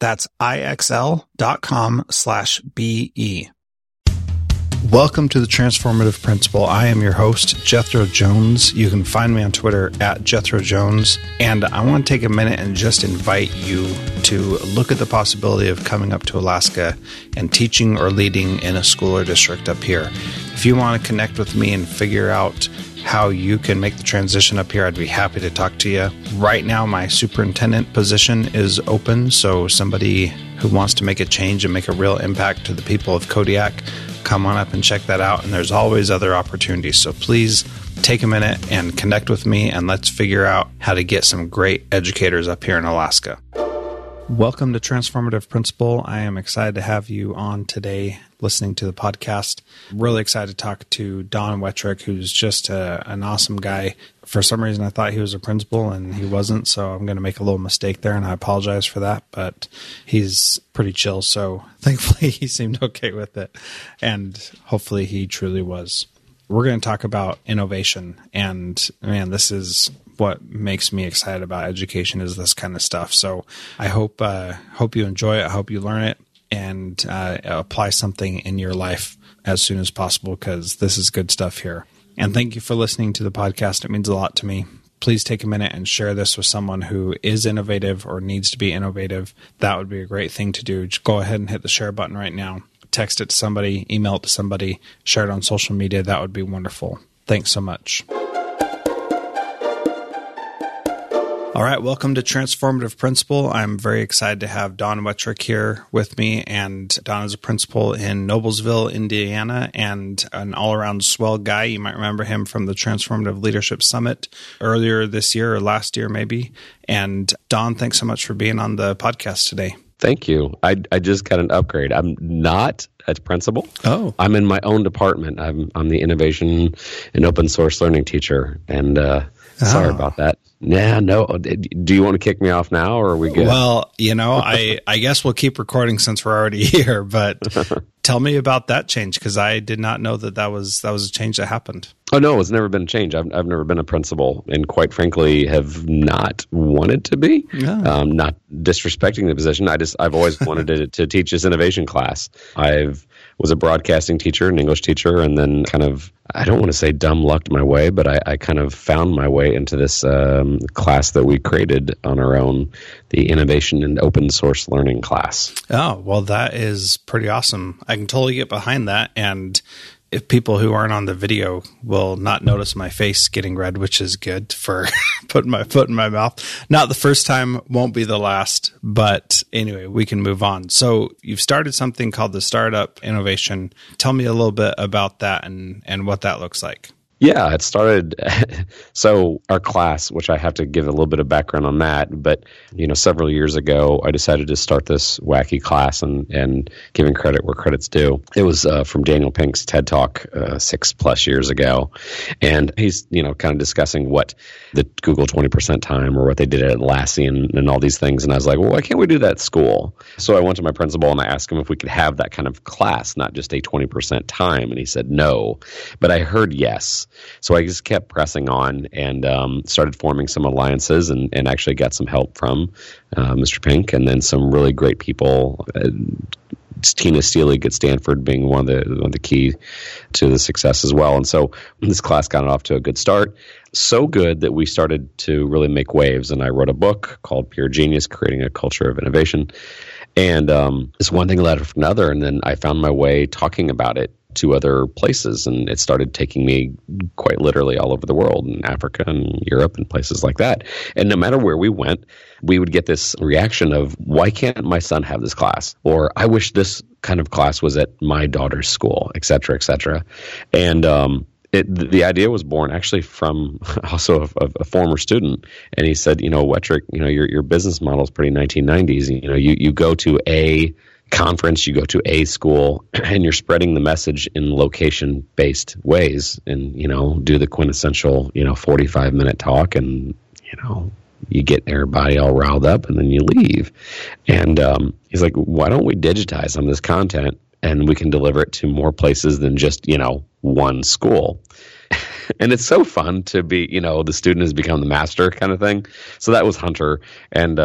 That's IXL.com/BE. Welcome to the Transformative Principal. I am your host, Jethro Jones. You can find me on Twitter at Jethro Jones. And I want to take a minute and just invite you to look at the possibility of coming up to Alaska and teaching or leading in a school or district up here. If you want to connect with me and figure out how you can make the transition up here, I'd be happy to talk to you. Right now, my superintendent position is open, so somebody who wants to make a change and make a real impact to the people of Kodiak, come on up and check that out. And there's always other opportunities. So please take a minute and connect with me, and let's figure out how to get some great educators up here in Alaska. Welcome to Transformative Principal. I am excited to have you on today listening to the podcast. I'm really excited to talk to Don Wettrick, who's just an awesome guy. For some reason, I thought he was a principal and he wasn't, so I'm going to make a little mistake there, and I apologize for that, but he's pretty chill, so thankfully he seemed okay with it, and hopefully he truly was. We're going to talk about innovation, and man, this is what makes me excited about education, is this kind of stuff. So I hope you enjoy it. I hope you learn it and apply something in your life as soon as possible, because this is good stuff here. And thank you for listening to the podcast. It means a lot to me. Please take a minute and share this with someone who is innovative or needs to be innovative. That would be a great thing to do. Just go ahead and hit the share button right now. Text it to somebody, email it to somebody, share it on social media. That would be wonderful. Thanks so much. All right, welcome to Transformative Principal. I'm very excited to have Don Wettrick here with me. And Don is a principal in Noblesville, Indiana, and an all-around swell guy. You might remember him from the Transformative Leadership Summit earlier this year or last year maybe. And Don, thanks so much for being on the podcast today. Thank you. I just got an upgrade. I'm not a principal. Oh, I'm in my own department. I'm the innovation and open source learning teacher. And sorry about that. Nah, no. Do you want to kick me off now, or are we good? Well, you know, I guess we'll keep recording since we're already here. But tell me about that change, because I did not know that was a change that happened. Oh no, it's never been a change. I've never been a principal, and quite frankly, have not wanted to be. No. Not disrespecting the position. I've always wanted to teach this innovation class. I was a broadcasting teacher, an English teacher, and then kind of, I don't want to say dumb lucked my way, but I kind of found my way into this class that we created on our own, the Innovation and Open Source Learning class. Oh, well, that is pretty awesome. I can totally get behind that. And if people who aren't on the video will not notice my face getting red, which is good for putting my foot in my mouth. Not the first time, won't be the last, but anyway, we can move on. So you've started something called the StartEdUp Innovation. Tell me a little bit about that and what that looks like. Yeah, it started. So our class, which I have to give a little bit of background on that, but several years ago, I decided to start this wacky class, and giving credit where credit's due. It was from Daniel Pink's TED Talk 6+ years ago, and he's kind of discussing what the Google 20% time or what they did at Atlassian and all these things. And I was like, well, why can't we do that at school? So I went to my principal and I asked him if we could have that kind of class, not just a 20% time, and he said no, but I heard yes. So I just kept pressing on and started forming some alliances and actually got some help from Mr. Pink and then some really great people. Tina Seelig at Stanford being one of the key to the success as well. And so this class got off to a good start. So good that we started to really make waves. And I wrote a book called Pure Genius, Creating a Culture of Innovation. And it's one thing led to another. And then I found my way talking about it to other places, and it started taking me quite literally all over the world, in Africa and Europe and places like that. And no matter where we went, we would get this reaction of, why can't my son have this class? Or I wish this kind of class was at my daughter's school, et cetera, et cetera. And the idea was born actually from also a former student. And he said, Wettrick, your business model is pretty 1990s. You go to a conference, you go to a school, and you're spreading the message in location-based ways, and do the quintessential 45-minute talk, and you get everybody all riled up, and then you leave. And he's like, why don't we digitize some of this content, and we can deliver it to more places than just one school? And it's so fun to be, the student has become the master kind of thing. So that was Hunter. And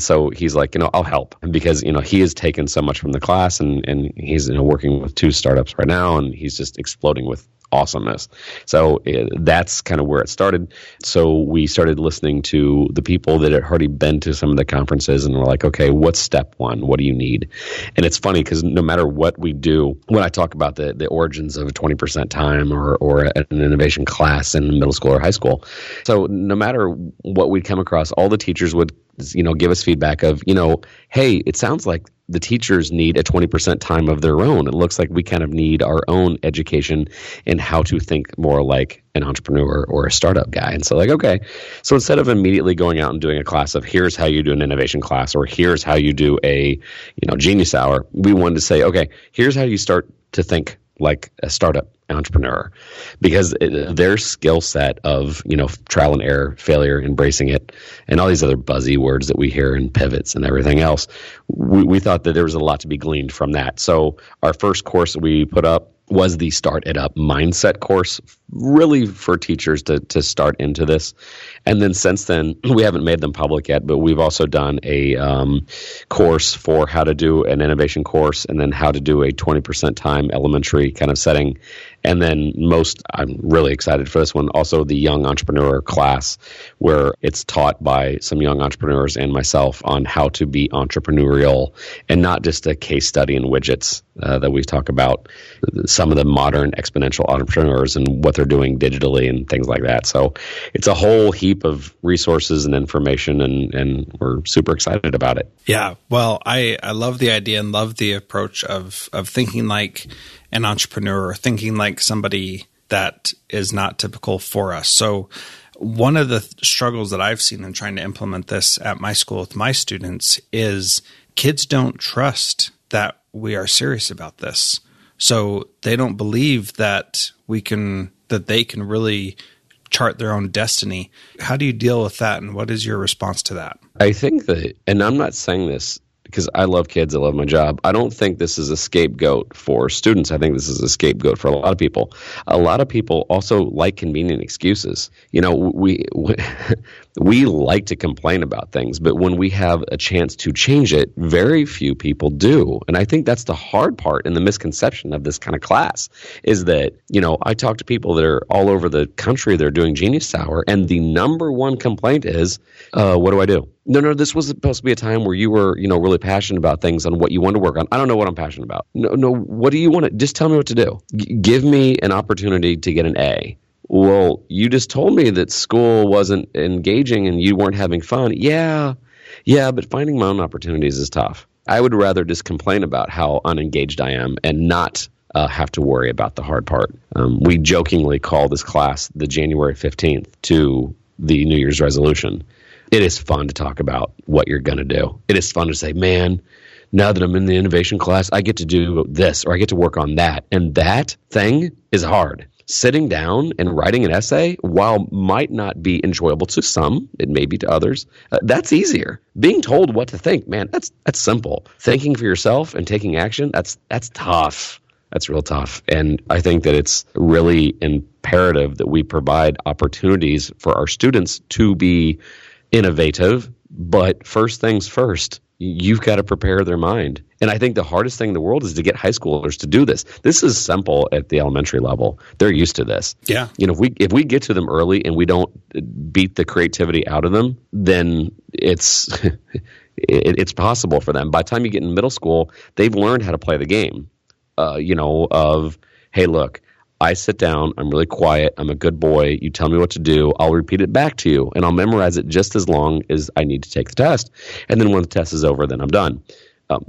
so he's like, I'll help, because, he has taken so much from the class, and he's, working with 2 startups right now, and he's just exploding with awesomeness. So that's kind of where it started. So we started listening to the people that had already been to some of the conferences, and we're like, okay, what's step one? What do you need? And it's funny because no matter what we do, when I talk about the origins of a 20% time or an innovation class in middle school or high school, so no matter what we'd come across, all the teachers would give us feedback of, hey, it sounds like the teachers need a 20% time of their own. It looks like we kind of need our own education in how to think more like an entrepreneur or a startup guy. And so okay. So instead of immediately going out and doing a class of here's how you do an innovation class, or here's how you do a, genius hour, we wanted to say, okay, here's how you start to think like a startup entrepreneur, because their skill set of, trial and error, failure, embracing it, and all these other buzzy words that we hear and pivots and everything else, we thought that there was a lot to be gleaned from that. So our first course we put up was the StartEdUp mindset course, really for teachers to start into this. And then since then, we haven't made them public yet, but we've also done a course for how to do an innovation course, and then how to do a 20% time elementary kind of setting. And then I'm really excited for this one, also the young entrepreneur class, where it's taught by some young entrepreneurs and myself on how to be entrepreneurial, and not just a case study in widgets that we talk about, some of the modern exponential entrepreneurs and what they're doing digitally and things like that. So it's a whole heap of resources and information, and we're super excited about it. Yeah. Well, I love the idea and love the approach of thinking like an entrepreneur, thinking like somebody that is not typical for us. So one of the struggles that I've seen in trying to implement this at my school with my students is kids don't trust that we are serious about this. So they don't believe that they can really chart their own destiny. How do you deal with that, and what is your response to that? I think that, and I'm not saying this because I love kids, I love my job, I don't think this is a scapegoat for students. I think this is a scapegoat for a lot of people. A lot of people also like convenient excuses. We like to complain about things, but when we have a chance to change it, very few people do. And I think that's the hard part and the misconception of this kind of class is that, I talk to people that are all over the country that are doing Genius Hour, and the number one complaint is, what do I do? No, this was supposed to be a time where you were, really passionate about things and what you wanted to work on. I don't know what I'm passionate about. No, what do you want to, just tell me what to do. Give me an opportunity to get an A. Well, you just told me that school wasn't engaging and you weren't having fun. Yeah, but finding my own opportunities is tough. I would rather just complain about how unengaged I am and not have to worry about the hard part. We jokingly call this class the January 15th to the New Year's resolution. It is fun to talk about what you're going to do. It is fun to say, man, now that I'm in the innovation class, I get to do this, or I get to work on that. And that thing is hard. Sitting down and writing an essay, while might not be enjoyable to some, it may be to others, that's easier. Being told what to think, man, that's simple. Thinking for yourself and taking action, that's tough. That's real tough. And I think that it's really imperative that we provide opportunities for our students to be innovative. But first things first, you've got to prepare their mind. And I think the hardest thing in the world is to get high schoolers to do this. This is simple at the elementary level. They're used to this. Yeah. You know, if we get to them early and we don't beat the creativity out of them, then it's possible for them. By the time you get in middle school, they've learned how to play the game, of, hey, look, I sit down, I'm really quiet, I'm a good boy, you tell me what to do, I'll repeat it back to you, and I'll memorize it just as long as I need to take the test. And then when the test is over, then I'm done.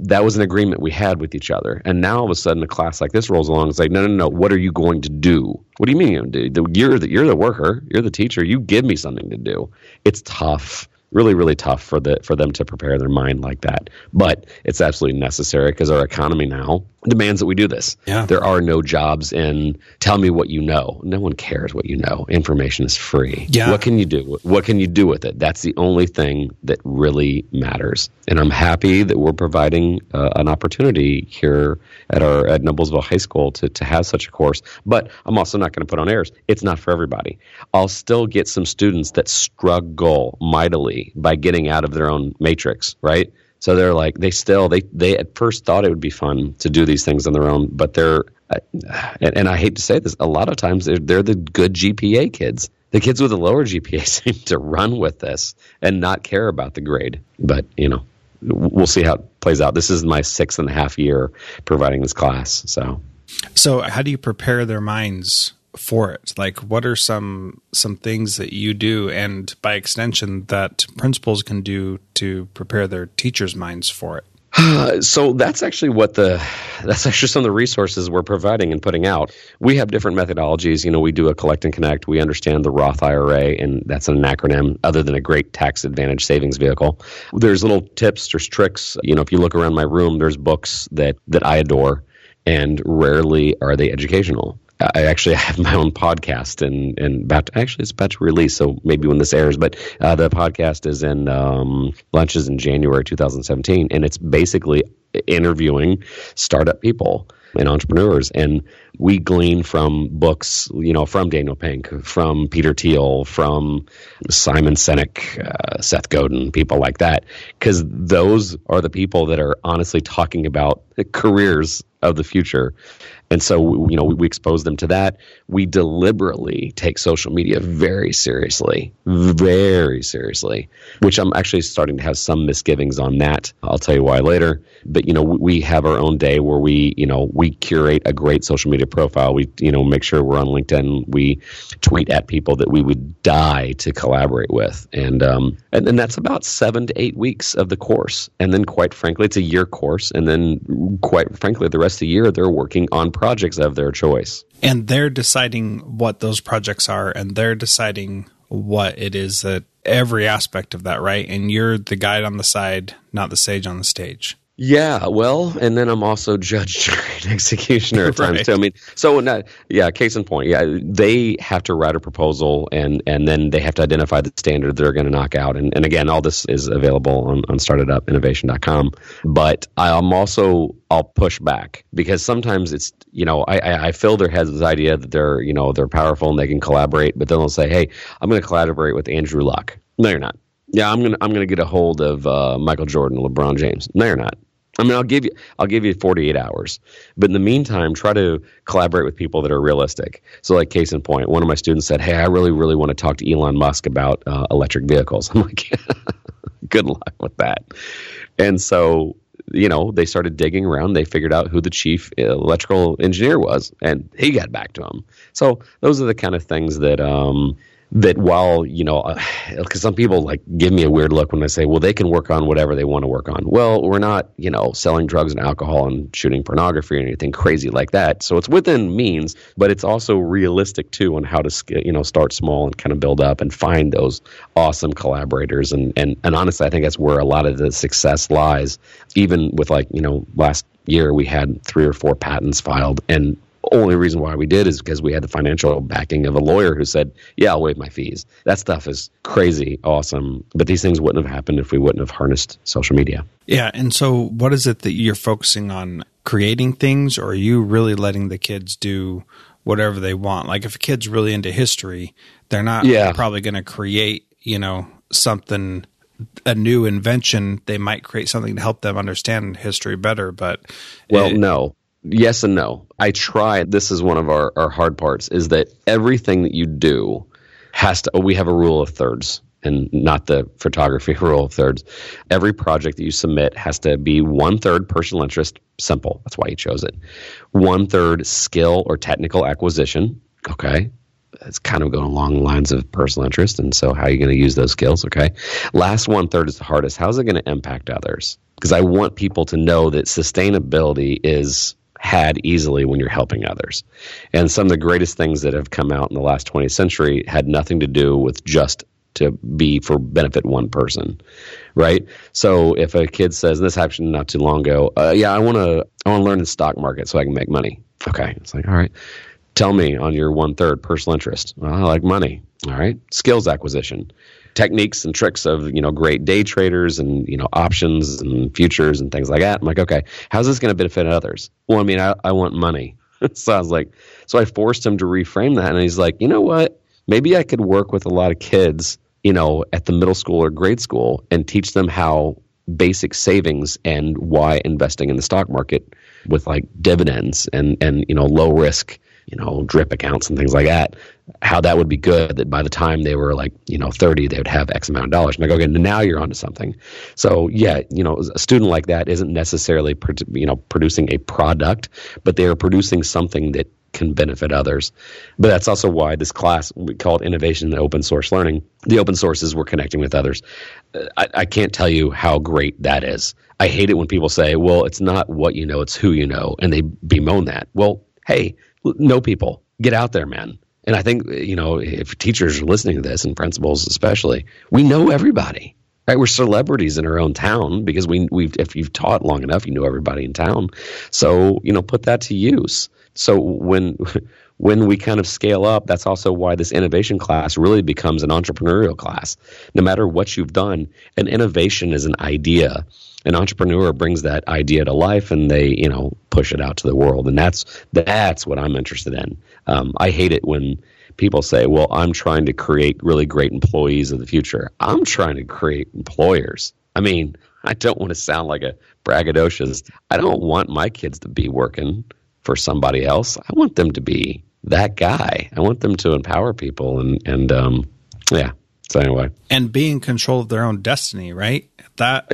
That was an agreement we had with each other. And now all of a sudden a class like this rolls along and it's like, no, what are you going to do? What do you mean you're going to do? You're the worker, you're the teacher, you give me something to do. It's tough. Really, really tough for them to prepare their mind like that. But it's absolutely necessary because our economy now demands that we do this. Yeah. There are no jobs in tell me what you know. No one cares what you know. Information is free. Yeah. What can you do? What can you do with it? That's the only thing that really matters. And I'm happy that we're providing an opportunity here at Noblesville High School to have such a course. But I'm also not going to put on airs. It's not for everybody. I'll still get some students that struggle mightily by getting out of their own matrix, right? So they're like, they at first thought it would be fun to do these things on their own, but they're, and I hate to say this, a lot of times they're the good GPA kids. The kids with the lower GPA seem to run with this and not care about the grade. But, you know, we'll see how it plays out. This is my 6.5 year providing this class. So how do you prepare their minds for it? Like, what are some things that you do, and by extension that principals can do to prepare their teachers' minds for it? So that's actually some of the resources we're providing and putting out. We have different methodologies. You know, we do a collect and connect. We understand the Roth IRA, and that's an acronym other than a great tax advantage savings vehicle. There's little tips, there's tricks. You know, if you look around my room, there's books that I adore, and rarely are they educational. I actually have my own podcast, and it's about to release, so maybe when this airs. But the podcast is in launches in January 2017, and it's basically interviewing startup people and entrepreneurs. And we glean from books, you know, from Daniel Pink, from Peter Thiel, from Simon Sinek, Seth Godin, people like that, because those are the people that are honestly talking about the careers of the future. And so, you know, we expose them to that. We deliberately take social media very seriously, which I'm actually starting to have some misgivings on that. I'll tell you why later. But, you know, we have our own day where we curate a great social media profile. We, you know, make sure we're on LinkedIn. We tweet at people that we would die to collaborate with. And then that's about 7 to 8 weeks of the course. And then, quite frankly, it's a year course. And then, quite frankly, the rest of the year, they're working on projects of their choice. And they're deciding what those projects are, and they're deciding what it is that every aspect of that, right? And you're the guide on the side, not the sage on the stage. Yeah, well, and then I'm also judge, jury, and executioner at times, right, too. I mean, case in point, they have to write a proposal, and then they have to identify the standard they're going to knock out. And again, all this is available on StartEdUpInnovation.com. But I'll push back, because sometimes it's, you know, I fill their heads with the idea that they're, you know, they're powerful and they can collaborate, but then they'll say, hey, I'm going to collaborate with Andrew Luck. No, you're not. Yeah, I'm gonna get a hold of Michael Jordan, LeBron James. No, you're not. I mean, I'll give you 48 hours. But in the meantime, try to collaborate with people that are realistic. So, like, case in point, one of my students said, hey, I really, really want to talk to Elon Musk about electric vehicles. I'm like, good luck with that. And so, you know, they started digging around. They figured out who the chief electrical engineer was, and he got back to him. So those are the kind of things that that while, you know, because some people like give me a weird look when I say, well, they can work on whatever they want to work on. Well, we're not, you know, selling drugs and alcohol and shooting pornography or anything crazy like that. So it's within means, but it's also realistic too on how to, you know, start small and kind of build up and find those awesome collaborators. And honestly, I think that's where a lot of the success lies. Even with like, you know, last year we had 3 or 4 patents filed, and only reason why we did is because we had the financial backing of a lawyer who said, yeah, I'll waive my fees. That stuff is crazy awesome. But these things wouldn't have happened if we wouldn't have harnessed social media. Yeah. And so what is it that you're focusing on? Creating things, or are you really letting the kids do whatever they want? Like if a kid's really into history, they're not probably going to create, you know, something, a new invention. They might create something to help them understand history better. But no. Yes and no. I try. This is one of our hard parts, is that everything that you do has to, we have a rule of thirds, and not the photography rule of thirds. Every project that you submit has to be 1/3 personal interest, simple. That's why you chose it. 1/3 skill or technical acquisition. Okay. It's kind of going along the lines of personal interest. And so how are you going to use those skills? Okay. Last 1/3 is the hardest. How's it going to impact others? Because I want people to know that sustainability is had easily when you're helping others. And some of the greatest things that have come out in the last 20th century had nothing to do with just to be for benefit one person, right? So if a kid says, and this happened not too long ago, I want to learn the stock market so I can make money. Okay. It's like, all right, tell me on your 1/3 personal interest. Well, I like money. All right. Skills acquisition. Techniques and tricks of, you know, great day traders and, you know, options and futures and things like that. I'm like, okay, how's this going to benefit others? Well, I mean, I want money. So I was like, so I forced him to reframe that. And he's like, you know what? Maybe I could work with a lot of kids, you know, at the middle school or grade school and teach them how basic savings and why investing in the stock market with like dividends and, you know, low risk, you know, drip accounts and things like that, how that would be good, that by the time they were like, you know, 30, they would have X amount of dollars. And I go, okay, now you're onto something. So yeah, you know, a student like that isn't necessarily, you know, producing a product, but they are producing something that can benefit others. But that's also why this class, we call it Innovation and Open Source Learning. The open sources we're connecting with others. I can't tell you how great that is. I hate it when people say, well, it's not what you know, it's who you know, and they bemoan that. Well, hey, know people. Get out there, man. And I think, you know, if teachers are listening to this, and principals especially, we know everybody, right? We're celebrities in our own town because we've if you've taught long enough, you know everybody in town. So, you know, put that to use. So when we kind of scale up, that's also why this innovation class really becomes an entrepreneurial class. No matter what you've done, an innovation is an idea. An entrepreneur brings that idea to life, and they, you know, push it out to the world. And that's what I'm interested in. I hate it when people say, well, I'm trying to create really great employees of the future. I'm trying to create employers. I mean, I don't want to sound like a braggadocious. I don't want my kids to be working for somebody else. I want them to be that guy. I want them to empower people and yeah. So anyway. And be in control of their own destiny, right? That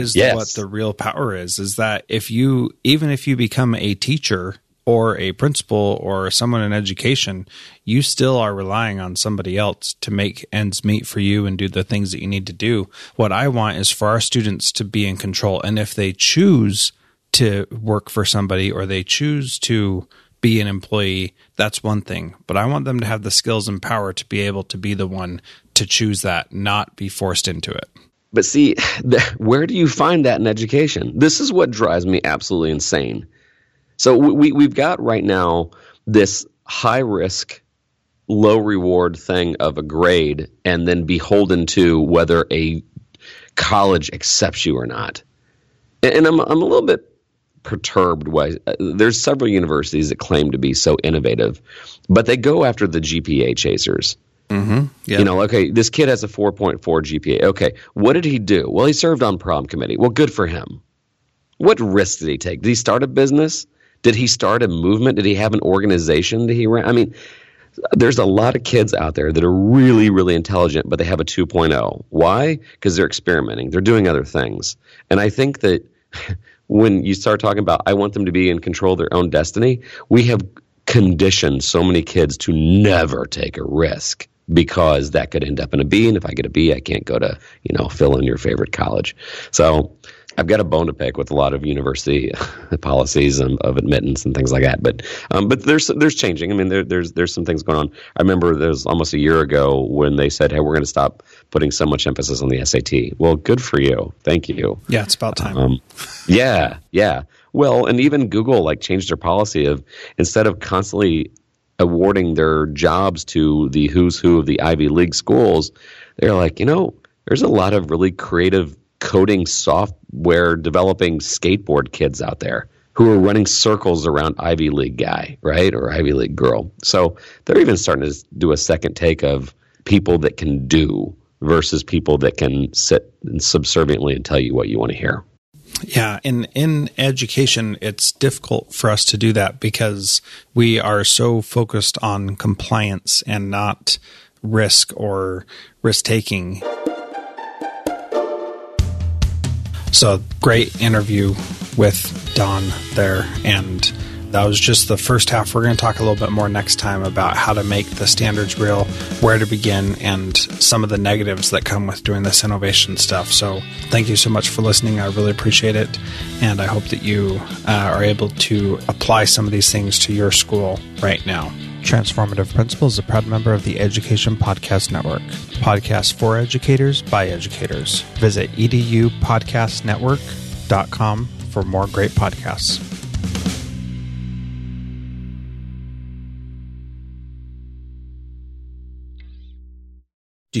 is what the real power is that if you, even if you become a teacher or a principal or someone in education, you still are relying on somebody else to make ends meet for you and do the things that you need to do. What I want is for our students to be in control. And if they choose to work for somebody or they choose to be an employee, that's one thing. But I want them to have the skills and power to be able to be the one to choose that, not be forced into it. But see, where do you find that in education? This is what drives me absolutely insane. So we've got right now this high-risk, low-reward thing of a grade and then beholden to whether a college accepts you or not. And I'm a little bit perturbed why there's several universities that claim to be so innovative, but they go after the GPA chasers. Mm-hmm. Yeah. You know, okay, this kid has a 4.4 GPA. Okay, what did he do? Well, he served on prom committee. Well, good for him. What risks did he take? Did he start a business? Did he start a movement? Did he have an organization that he ran? I mean, there's a lot of kids out there that are really, really intelligent, but they have a 2.0. Why? Because they're experimenting. They're doing other things. And I think that when you start talking about I want them to be in control of their own destiny, we have conditioned so many kids to never take a risk. because that could end up in a B, and if I get a B, I can't go to, fill in your favorite college. So I've got a bone to pick with a lot of university policies of admittance and things like that. But there's changing. I mean, there's some things going on. I remember there was almost a year ago when they said, hey, we're going to stop putting so much emphasis on the SAT. Well, good for you. Thank you. Yeah, it's about time. Yeah. Well, and even Google changed their policy of, instead of constantly awarding their jobs to the who's who of the Ivy League schools, they're like, there's a lot of really creative coding software developing skateboard kids out there who are running circles around Ivy League guy, right? Or Ivy League girl. So they're even starting to do a second take of people that can do versus people that can sit subserviently and tell you what you want to hear. Yeah. And in education, it's difficult for us to do that because we are so focused on compliance and not risk or risk taking. So great interview with Don there. And that was just the first half. We're going to talk a little bit more next time about how to make the standards real, where to begin, and some of the negatives that come with doing this innovation stuff. So thank you so much for listening. I really appreciate it. And I hope that you are able to apply some of these things to your school right now. Transformative Principal is a proud member of the Education Podcast Network. Podcasts for educators by educators. Visit edupodcastnetwork.com for more great podcasts. Do